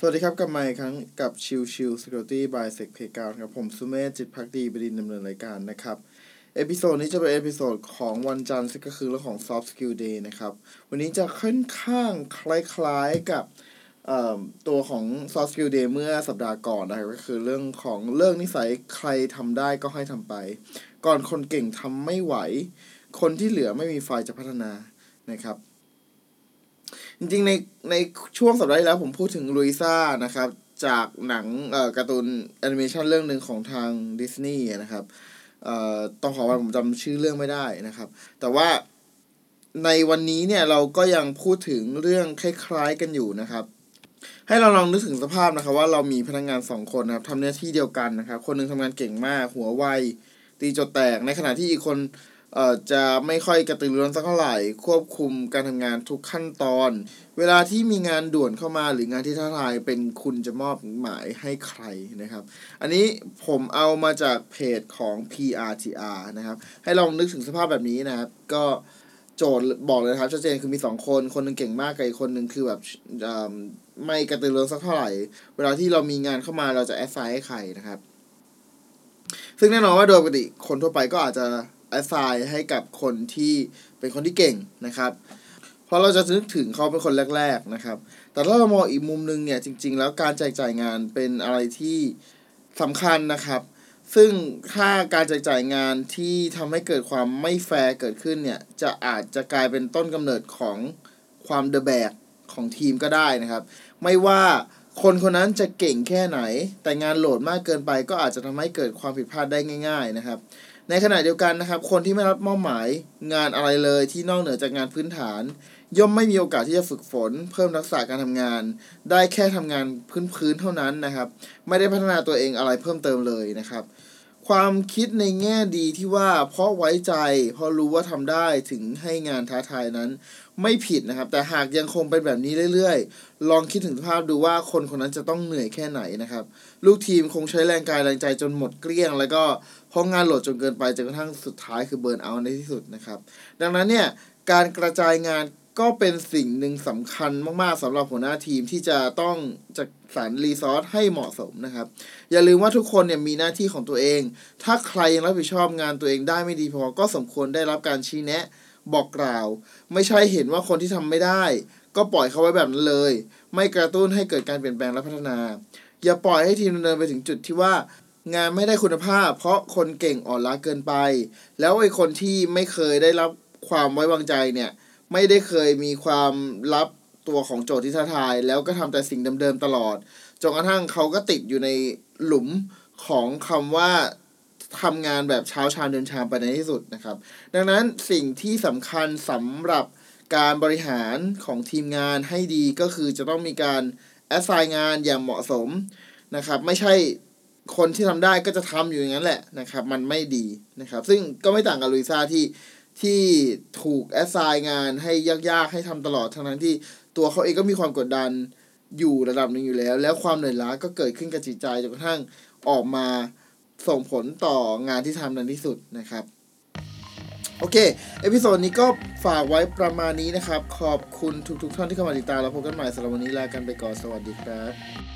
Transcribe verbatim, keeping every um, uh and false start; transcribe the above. สวัสดีครับกลับมาอีกครั้งกับชิลชิล Security by Sec Playground ครับผมสุเมธจิตภักดีบดินดำเนินรายการนะครับเอพิโซดนี้จะเป็นเอพิโซดของวันจันทร์ซึ่งก็คือเรื่องของ Soft Skill Day นะครับวันนี้จะค่อนข้างคล้ายๆกับตัวของ Soft Skill Day เมื่อสัปดาห์ก่อนนะครับก็คือเรื่องของเรื่องนิสัยใครทำได้ก็ให้ทำไปก่อนคนเก่งทำไม่ไหวคนที่เหลือไม่มีไฟจะพัฒนานะครับจริงๆในในช่วงสัปดาห์ที่แล้วผมพูดถึงลุยซ่านะครับจากหนังเอ่อการ์ตูนแอนิเมชันเรื่องหนึ่งของทางดิสนีย์นะครับเอ่อต้องขออภัยผมจำชื่อเรื่องไม่ได้นะครับแต่ว่าในวันนี้เนี่ยเราก็ยังพูดถึงเรื่องคล้ายๆกันอยู่นะครับให้เราลองนึกถึงสภาพนะครับว่าเรามีพนักงานสองคนนะครับทำหน้าที่เดียวกันนะครับคนนึงทำงานเก่งมากหัวไวตีโจทย์แตกในขณะที่อีกคนเอ่อจะไม่ค่อยกระตือรือร้นสักเท่าไหร่ควบคุมการทำงานทุกขั้นตอนเวลาที่มีงานด่วนเข้ามาหรืองานที่ท้าทายเป็นคุณจะมอบหมายให้ใครนะครับอันนี้ผมเอามาจากเพจของ พี อาร์ ที อาร์ นะครับให้ลองนึกถึงสภาพแบบนี้นะครับก็โจทย์บอกเลยครับชัดเจนคือมีสองคนคนนึงเก่งมากกับอีกคนนึงคือแบบเอ่อไม่กระตือรือร้นสักเท่าไหร่เวลาที่เรามีงานเข้ามาเราจะแอสไซน์ให้ใครนะครับซึ่งแน่นอนว่าโดยปกติคนทั่วไปก็อาจจะassign ให้กับคนที่เป็นคนที่เก่งนะครับเพราะเราจะนึกถึงเขาเป็นคนแรกๆนะครับแต่ถ้าเรามองอีกมุมนึงเนี่ยจริงๆแล้วการแจกจ่ายงานเป็นอะไรที่สำคัญนะครับซึ่งถ้าการแจกจ่ายงานที่ทำให้เกิดความไม่แฟร์เกิดขึ้นเนี่ยจะอาจจะกลายเป็นต้นกำเนิดของความเดอะแบกของทีมก็ได้นะครับไม่ว่าคนคนนั้นจะเก่งแค่ไหนแต่งานโหลดมากเกินไปก็อาจจะทำให้เกิดความผิดพลาดได้ง่ายๆนะครับในขณะเดียวกันนะครับคนที่ไม่รับมอบหมายงานอะไรเลยที่นอกเหนือจากงานพื้นฐานย่อมไม่มีโอกาสที่จะฝึกฝนเพิ่มทักษะการทำงานได้แค่ทำงานพื้นๆเท่านั้นนะครับไม่ได้พัฒนาตัวเองอะไรเพิ่มเติมเลยนะครับความคิดในแง่ดีที่ว่าเพราะไว้ใจเพราะรู้ว่าทำได้ถึงให้งานท้าทายนั้นไม่ผิดนะครับแต่หากยังคงเป็นแบบนี้เรื่อยๆลองคิดถึงภาพดูว่าคนคนนั้นจะต้องเหนื่อยแค่ไหนนะครับลูกทีมคงใช้แรงกายแรงใจจนหมดเกลี้ยงแล้วก็เพราะงานโหลดจนเกินไปจนกระทั่งสุดท้ายคือเบิร์นเอาท์ในที่สุดนะครับดังนั้นเนี่ยการกระจายงานก็เป็นสิ่งหนึ่งสำคัญมากๆสำหรับหัวหน้าทีมที่จะต้องจัดสรรรีซอสให้เหมาะสมนะครับอย่าลืมว่าทุกคนเนี่ยมีหน้าที่ของตัวเองถ้าใครยังรับผิดชอบงานตัวเองได้ไม่ดีพอก็สมควรได้รับการชี้แนะบอกกล่าวไม่ใช่เห็นว่าคนที่ทำไม่ได้ก็ปล่อยเขาไว้แบบนั้นเลยไม่กระตุ้นให้เกิดการเปลี่ยนแปลงและพัฒนาอย่าปล่อยให้ทีมดำเนินไปถึงจุดที่ว่างานไม่ได้คุณภาพเพราะคนเก่งอ่อนล้าเกินไปแล้วไอ้คนที่ไม่เคยได้รับความไว้วางใจเนี่ยไม่ได้เคยมีความรับตัวของโจทย์ที่ท้าทายแล้วก็ทำแต่สิ่งเดิมๆตลอดจนกระทั่งเขาก็ติดอยู่ในหลุมของคำว่าทำงานแบบเช้าชามเดินชามไปในที่สุดนะครับดังนั้นสิ่งที่สำคัญสำหรับการบริหารของทีมงานให้ดีก็คือจะต้องมีการแอสไซน์งานอย่างเหมาะสมนะครับไม่ใช่คนที่ทำได้ก็จะทำอยู่อย่างนั้นแหละนะครับมันไม่ดีนะครับซึ่งก็ไม่ต่างกับลุยซ่าที่ที่ถูกแอสไซน์งานให้ยากๆให้ทำตลอดทั้งๆที่ตัวเขาเองก็มีความกดดันอยู่ระดับหนึ่งอยู่แล้วแล้วความเหนื่อยล้าก็เกิดขึ้นกับจิตใจจนกระทั่งออกมาส่งผลต่องานที่ทำนั้นที่สุดนะครับโอเคเอพิโซดนี้ก็ฝากไว้ประมาณนี้นะครับขอบคุณทุกๆท่านที่เข้ามาติดตามแล้วพบกันใหม่สำหรับวันนี้ลากันไปก่อนสวัสดีครับ